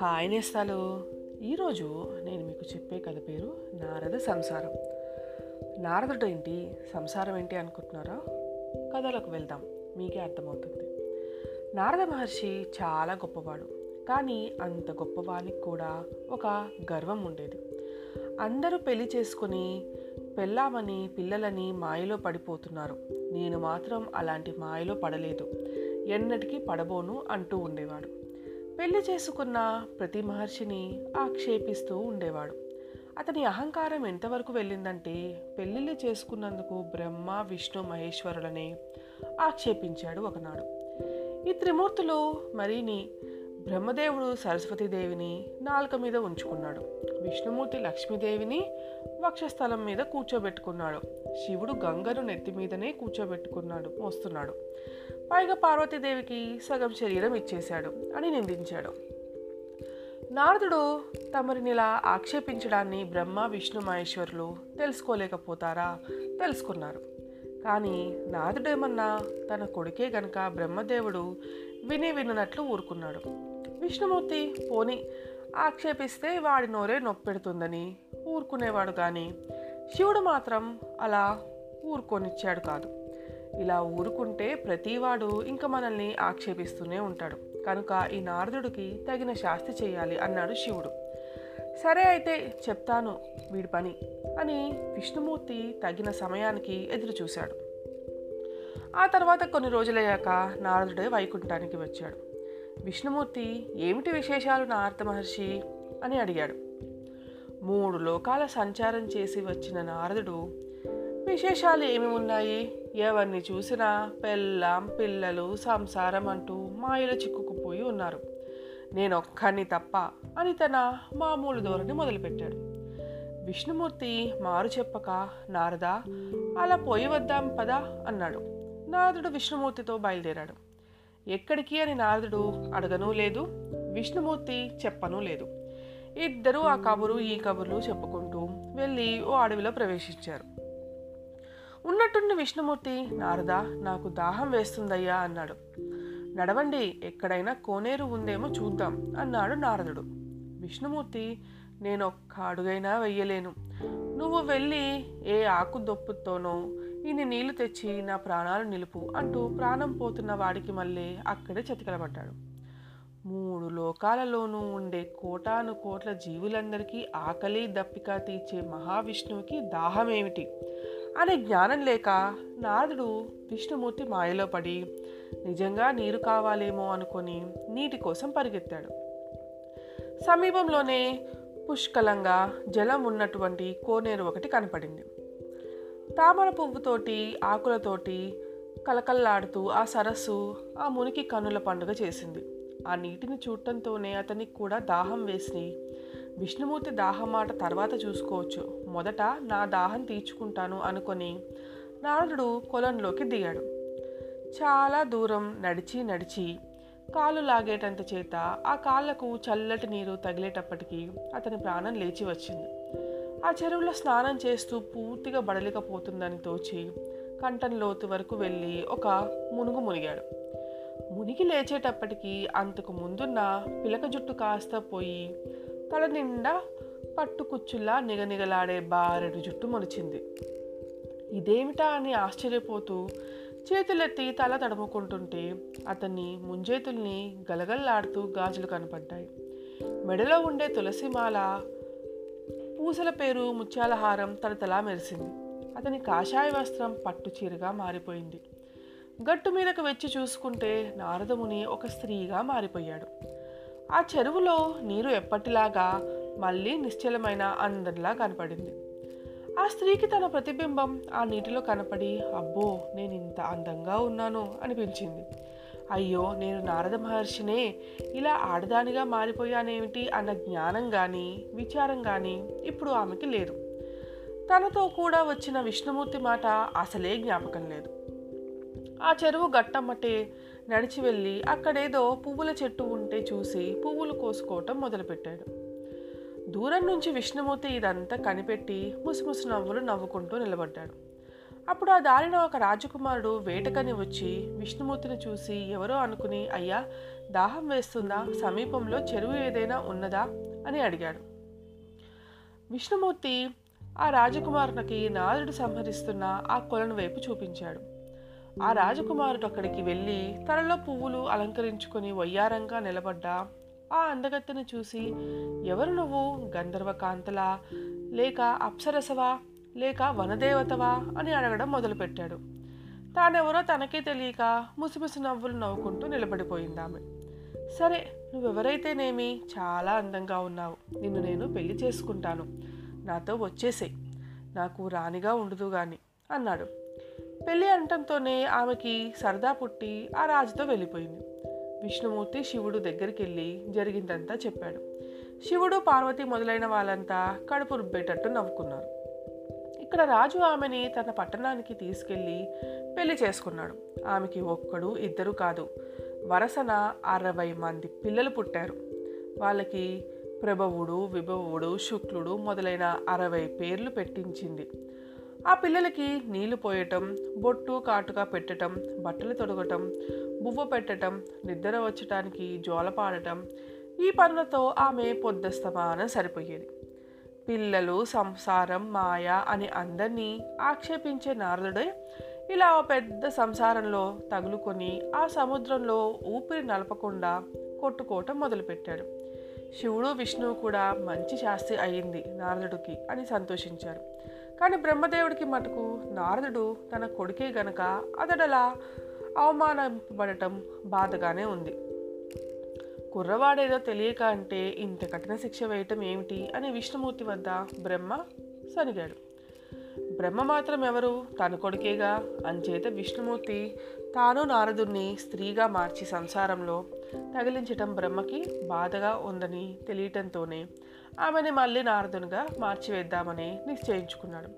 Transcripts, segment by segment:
Hi నేస్తాలు, ఈరోజు నేను మీకు చెప్పే కథ పేరు నారద సంసారం. నారదుడు ఏంటి, సంసారం ఏంటి అనుకుంటున్నారో కథలోకి వెళ్దాం, మీకే అర్థమవుతుంది. నారద మహర్షి చాలా గొప్పవాడు, కానీ అంత గొప్పవానికి కూడా ఒక గర్వం ఉండేది. అందరూ పెళ్లి చేసుకుని పెళ్ళామని పిల్లలని మాయలో పడిపోతున్నారు, నేను మాత్రం అలాంటి మాయలో పడలేదు, ఎన్నటికీ పడబోను అంటూ ఉండేవాడు. పెళ్లి చేసుకున్న ప్రతి మహర్షిని ఆక్షేపిస్తూ ఉండేవాడు. అతని అహంకారం ఎంతవరకు వెళ్ళిందంటే, పెళ్ళిళ్ళు చేసుకున్నందుకు బ్రహ్మ విష్ణు మహేశ్వరులనే ఆక్షేపించాడు ఒకనాడు. ఈ త్రిమూర్తులు మరిని బ్రహ్మదేవుడు సరస్వతీదేవిని నాలుక మీద ఉంచుకున్నాడు, విష్ణుమూర్తి లక్ష్మీదేవిని వక్షస్థలం మీద కూర్చోబెట్టుకున్నాడు, శివుడు గంగను నెత్తి మీదనే కూర్చోబెట్టుకున్నాడు మోస్తున్నాడు, పైగా పార్వతీదేవికి సగం శరీరం ఇచ్చేశాడు అని నిందించాడు. నారదుడు తమరిని ఇలా ఆక్షేపించడాన్ని బ్రహ్మ విష్ణు మహేశ్వరులు తెలుసుకోలేకపోతారా, తెలుసుకున్నారు. కానీ నారదుడేమన్నా తన కొడుకే గనక బ్రహ్మదేవుడు విని విన్నట్లు ఊరుకున్నాడు. విష్ణుమూర్తి పోని ఆక్షేపిస్తే వాడి నోరే నొప్పి పెడుతుందని ఊరుకునేవాడు, కానీ శివుడు మాత్రం అలా ఊరుకొనిచ్చాడు కాదు. ఇలా ఊరుకుంటే ప్రతివాడు ఇంకా మనల్ని ఆక్షేపిస్తూనే ఉంటాడు, కనుక ఈ నారదుడికి తగిన శాస్తి చేయాలి అన్నాడు శివుడు. సరే అయితే చెప్తాను వీడి పని అని విష్ణుమూర్తి తగిన సమయానికి ఎదురు చూశాడు. ఆ తర్వాత కొన్ని రోజులయ్యాక నారదుడే వైకుంఠానికి వచ్చాడు. విష్ణుమూర్తి ఏమిటి విశేషాలు నారద మహర్షి అని అడిగాడు. 3 లోకాల సంచారం చేసి వచ్చిన నారదుడు, విశేషాలు ఏమి ఉన్నాయి, ఎవరిని చూసినా పెళ్ళాం పిల్లలు సంసారం అంటూ మాయలో చిక్కుకుపోయి ఉన్నారు, నేనొక్కడిని తప్ప అని తన మామూలు ధోరణి మొదలుపెట్టాడు. విష్ణుమూర్తి మారు చెప్పక, నారద అలా పోయి వద్దాం పదా అన్నాడు. నారదుడు విష్ణుమూర్తితో బయలుదేరాడు. ఎక్కడికి అని నారదుడు అడగనూ లేదు, విష్ణుమూర్తి చెప్పనూ లేదు. ఇద్దరూ ఆ కబురు ఈ కబుర్లు చెప్పుకుంటూ వెళ్ళి ఓ అడవిలో ప్రవేశించారు. ఉన్నట్టుండి విష్ణుమూర్తి, నారద నాకు దాహం వేస్తుందయ్యా అన్నాడు. నడవండి, ఎక్కడైనా కోనేరు ఉందేమో చూద్దాం అన్నాడు నారదుడు. విష్ణుమూర్తి, నేను ఒక్క అడుగైనా వెయ్యలేను, నువ్వు వెళ్ళి ఏ ఆకు దొప్పుతోనో ఇన్ని నీళ్లు తెచ్చి నా ప్రాణాలు నిలుపు అంటూ ప్రాణం పోతున్న వాడికి మళ్ళీ అక్కడే చతికిలబడ్డాడు. 3 లోకాలలోనూ ఉండే కోటాను కోట్ల జీవులందరికీ ఆకలి దప్పిక తీర్చే మహావిష్ణువుకి దాహం ఏమిటి అనే జ్ఞానం లేక నారదుడు విష్ణుమూర్తి మాయలో పడి నిజంగా నీరు కావాలేమో అనుకొని నీటి కోసం పరిగెత్తాడు. సమీపంలోనే పుష్కలంగా జలం ఉన్నటువంటి కోనేరు ఒకటి కనపడింది. తామర పువ్వుతోటి ఆకులతోటి కలకల్లాడుతూ ఆ సరస్సు ఆ మునికి కన్నుల పండుగ చేసింది. ఆ నీటిని చూడటంతోనే అతనికి కూడా దాహం వేసి, విష్ణుమూర్తి దాహం మాట తర్వాత చూసుకోవచ్చు, మొదట నా దాహం తీర్చుకుంటాను అనుకొని నారదుడు కొలంలోకి దిగాడు. చాలా దూరం నడిచి నడిచి కాళ్ళు లాగేటంత చేత ఆ కాళ్ళకు చల్లటి నీరు తగిలేటప్పటికీ అతని ప్రాణం లేచి వచ్చింది. ఆ చెరువులో స్నానం చేస్తూ పూర్తిగా బడలికపోతుందని తోచి కంఠం లోతు వరకు వెళ్ళి ఒక మునుగు మునిగాడు. మునిగి లేచేటప్పటికీ అంతకు ముందున్న పిలక జుట్టు కాస్త పోయి తల నిండా పట్టుకుచ్చులా నిగనిగలాడే బారెడు జుట్టు మొలిచింది. ఇదేమిటా అని ఆశ్చర్యపోతూ చేతులెత్తి తల తడుముకుంటుంటే అతన్ని ముంజేతుల్ని గలగల్లాడుతూ గాజులు కనపడ్డాయి. మెడలో ఉండే తులసిమాల పూసల పేరు ముత్యాలహారం తలతలా మెరిసింది. అతని కాషాయ వస్త్రం పట్టు చీరగా మారిపోయింది. గట్టు మీదకు వచ్చి చూసుకుంటే నారదముని ఒక స్త్రీగా మారిపోయాడు. ఆ చెరువులో నీరు ఎప్పటిలాగా మళ్ళీ నిశ్చలమైన అందరిలా కనపడింది. ఆ స్త్రీకి తన ప్రతిబింబం ఆ నీటిలో కనపడి, అబ్బో నేను ఇంత అందంగా ఉన్నాను అనిపించింది. అయ్యో నేను నారద మహర్షినే, ఇలా ఆడదానిగా మారిపోయానేమిటి అన్న జ్ఞానం కానీ విచారం కానీ ఇప్పుడు ఆమెకి లేదు. తనతో కూడా వచ్చిన విష్ణుమూర్తి మాట అసలే జ్ఞాపకం లేదు. ఆ చెరువు గట్టమ్మటే నడిచి వెళ్ళి అక్కడేదో పువ్వుల చెట్టు ఉంటే చూసి పువ్వులు కోసుకోవటం మొదలుపెట్టాడు. దూరం నుంచి విష్ణుమూర్తి ఇదంతా కనిపెట్టి ముసుముసు నవ్వులు నవ్వుకుంటూ నిలబడ్డాడు. అప్పుడు ఆ దారిలో ఒక రాజకుమారుడు వేటకని వచ్చి విష్ణుమూర్తిని చూసి ఎవరో అనుకుని, అయ్యా దాహం వేస్తుందా, సమీపంలో చెరువు ఏదైనా ఉన్నదా అని అడిగాడు. విష్ణుమూర్తి ఆ రాజకుమారునికి నారదుడు సంహరిస్తున్న ఆ కొలను వైపు చూపించాడు. ఆ రాజకుమారుడు అక్కడికి వెళ్ళి తనలో పువ్వులు అలంకరించుకుని వయ్యారంగా నిలబడ్డ ఆ అందగత్తెను చూసి, ఎవరు నువ్వు, గంధర్వ కాంతలా, లేక అప్సరసవా, లేక వనదేవతవా అని అడగడం మొదలుపెట్టాడు. తానెవరో తనకే తెలియక ముసిముసి నవ్వులు నవ్వుకుంటూ నిలబడిపోయింది ఆమె. సరే, నువ్వెవరైతేనేమి చాలా అందంగా ఉన్నావు, నిన్ను నేను పెళ్లి చేసుకుంటాను, నాతో వచ్చేసేయి, నాకు రాణిగా ఉండదు గాని అన్నాడు. పెళ్ళి అనటంతోనే ఆమెకి సరదా పుట్టి ఆ రాజుతో వెళ్ళిపోయింది. విష్ణుమూర్తి శివుడు దగ్గరికి వెళ్ళి జరిగిందంతా చెప్పాడు. శివుడు, పార్వతి మొదలైన వాళ్ళంతా కడుపు రుబ్బేటట్టు నవ్వుకున్నారు. ఇక్కడ రాజు ఆమెని తన పట్టణానికి తీసుకెళ్ళి పెళ్లి చేసుకున్నాడు. ఆమెకి ఒక్కడు ఇద్దరు కాదు, వరసన 60 మంది పిల్లలు పుట్టారు. వాళ్ళకి ప్రభవుడు, విభవుడు, శుక్లుడు మొదలైన 60 పేర్లు పెట్టించింది. ఆ పిల్లలకి నీళ్లు పోయటం, బొట్టు కాటుగా పెట్టడం, బట్టలు తొడగటం, బువ్వ పెట్టడం, నిద్ర వచ్చటానికి జోలపాడటం, ఈ పనులతో ఆమె పొద్దస్తమానం సరిపోయేది. పిల్లలు, సంసారం, మాయ అని అందరినీ ఆక్షేపించే నారదుడే ఇలా పెద్ద సంసారంలో తగులుకొని ఆ సముద్రంలో ఊపిరి నలపకుండా కొట్టుకోవటం మొదలుపెట్టాడు. శివుడు, విష్ణువు కూడా మంచి శాస్తి అయ్యింది నారదుడికి అని సంతోషించారు. కానీ బ్రహ్మదేవుడికి మటుకు నారదుడు తన కొడుకే గనక అతడలా అవమానపడటం బాధగానే ఉంది. కుర్రవాడేదో తెలియక అంటే ఇంత కఠిన శిక్ష వేయటం ఏమిటి అని విష్ణుమూర్తి వద్ద బ్రహ్మ సనిగాడు. బ్రహ్మ మాత్రం ఎవరు, తన కొడుకేగా. అంచేత విష్ణుమూర్తి తాను నారదుడిని స్త్రీగా మార్చి సంసారంలో తగిలించటం బ్రహ్మకి బాధగా ఉందని తెలియటంతోనే ఆమెని మళ్ళీ నారదునిగా మార్చివేద్దామని నిశ్చయించుకున్నాడు.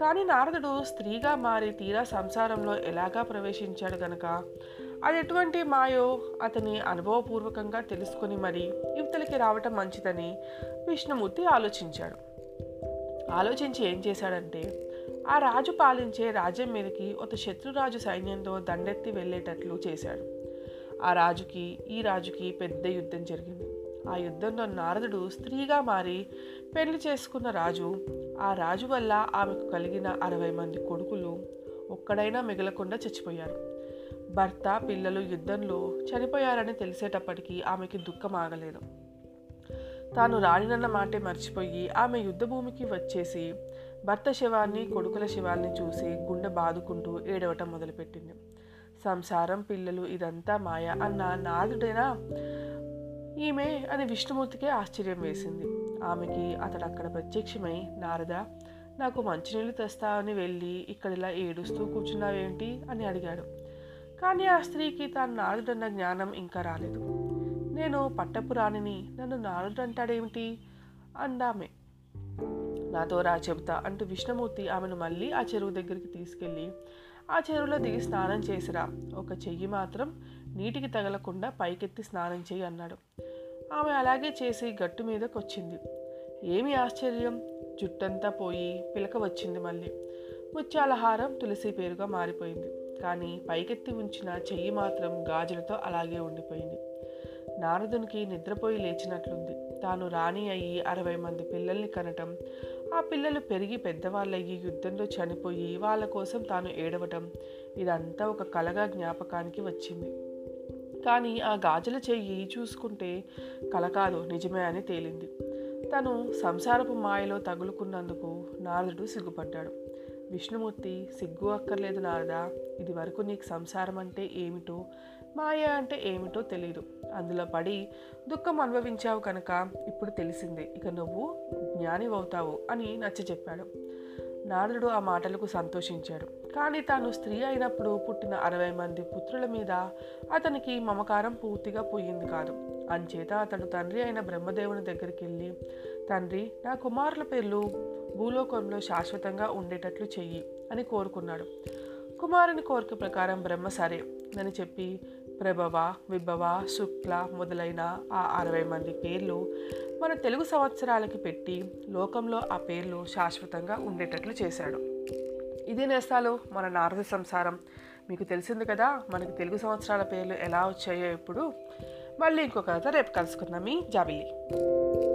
కానీ నారదుడు స్త్రీగా మారి తీరా సంసారంలో ఎలాగా ప్రవేశించాడు గనక అది ఎటువంటి మాయో అతని అనుభవపూర్వకంగా తెలుసుకుని మరి యువతలకి రావటం మంచిదని విష్ణుమూర్తి ఆలోచించాడు. ఆలోచించి ఏం చేశాడంటే, ఆ రాజు పాలించే రాజ్యం మీదకి ఒక శత్రురాజు సైన్యంతో దండెత్తి వెళ్ళేటట్లు చేశాడు. ఆ రాజుకి ఈ రాజుకి పెద్ద యుద్ధం జరిగింది. ఆ యుద్ధంలో నారదుడు స్త్రీగా మారి పెళ్లి చేసుకున్న రాజు, ఆ రాజు వల్ల ఆమెకు కలిగిన 60 మంది కొడుకులు ఒక్కడైనా మిగలకుండా చచ్చిపోయారు. భర్త, పిల్లలు యుద్ధంలో చనిపోయారని తెలిసేటప్పటికీ ఆమెకి దుఃఖం ఆగలేదు. తాను రాణినన్న మాటే మర్చిపోయి ఆమె యుద్ధభూమికి వచ్చేసి భర్త శవాన్ని, కొడుకుల శవాల్ని చూసి గుండె బాదుకుంటూ ఏడవటం మొదలుపెట్టింది. సంసారం, పిల్లలు ఇదంతా మాయ అన్న నారదుడేనా ఈమె అని విష్ణుమూర్తికే ఆశ్చర్యం వేసింది. ఆమెకి అతడు అక్కడ ప్రత్యక్షమై, నారద నాకు మంచినీళ్ళు తెస్తావని వెళ్ళి ఇక్కడ ఇలా ఏడుస్తూ కూర్చున్నావేంటి అని అడిగాడు. కానీ ఆ స్త్రీకి తాను నారదుడన్న జ్ఞానం ఇంకా రాలేదు. నేను పట్టపురాణిని, నన్ను నారదుడు అంటాడేమిటి అందామె. నాతో రా చెబుతా అంటూ విష్ణుమూర్తి ఆమెను మళ్ళీ ఆ చెరువు దగ్గరికి తీసుకెళ్ళి ఆ చెరువులో దిగి స్నానం చేసిరా, ఒక చెయ్యి మాత్రం నీటికి తగలకుండా పైకెత్తి స్నానం చేయి అన్నాడు. ఆమె అలాగే చేసి గట్టు మీదకి వచ్చింది. ఏమి ఆశ్చర్యం, జుట్టంతా పోయి పిలక వచ్చింది. మళ్ళీ ముత్యాలహారం తులసి పేరుగా మారిపోయింది. కానీ పైకెత్తి ఉంచిన చెయ్యి మాత్రం గాజులతో అలాగే ఉండిపోయింది. నారదునికి నిద్రపోయి లేచినట్లుంది. తాను రాణి అయ్యి 60 మంది పిల్లల్ని కనటం, ఆ పిల్లలు పెరిగి పెద్దవాళ్ళయ్యి యుద్ధంలో చనిపోయి వాళ్ళ కోసం తాను ఏడవటం, ఇదంతా ఒక కలగా జ్ఞాపకానికి వచ్చింది. కానీ ఆ గాజుల చెయ్యి చూసుకుంటే కల కాదు, నిజమే అని తేలింది. తను సంసారపు మాయలో తగులుకున్నందుకు నారదుడు సిగ్గుపడ్డాడు. విష్ణుమూర్తి, సిగ్గు అక్కర్లేదు నారదా, ఇది వరకు నీకు సంసారం అంటే ఏమిటో, మాయ అంటే ఏమిటో తెలీదు. అందులో పడి దుఃఖం అనుభవించావు కనుక ఇప్పుడు తెలిసిందే, ఇక నువ్వు జ్ఞానివవుతావు అని నచ్చచెప్పాడు. నారదుడు ఆ మాటలకు సంతోషించాడు. కానీ తాను స్త్రీ అయినప్పుడు పుట్టిన 60 మంది పుత్రుల మీద అతనికి మమకారం పూర్తిగా పోయింది కాదు. అంచేత అతడు తండ్రి అయిన బ్రహ్మదేవుని దగ్గరికి వెళ్ళి, తండ్రి నా కుమారుల పేర్లు భూలోకంలో శాశ్వతంగా ఉండేటట్లు చెయ్యి అని కోరుకున్నాడు. కుమారుని కోరిక ప్రకారం బ్రహ్మ సరే అని చెప్పి ప్రభవ, విభవ, శుక్ల మొదలైన ఆ 60 మంది పేర్లు మన తెలుగు సంవత్సరాలకి పెట్టి లోకంలో ఆ పేర్లు శాశ్వతంగా ఉండేటట్లు చేశాడు. ఇది నేస్తాలు మన నారద సంసారం. మీకు తెలిసింది కదా మనకు తెలుగు సంవత్సరాల పేర్లు ఎలా వచ్చాయో. ఇప్పుడు మళ్ళీ ఇంకొక కథ రేపు కలుసుకుందాం. మీ జాబిల్లి.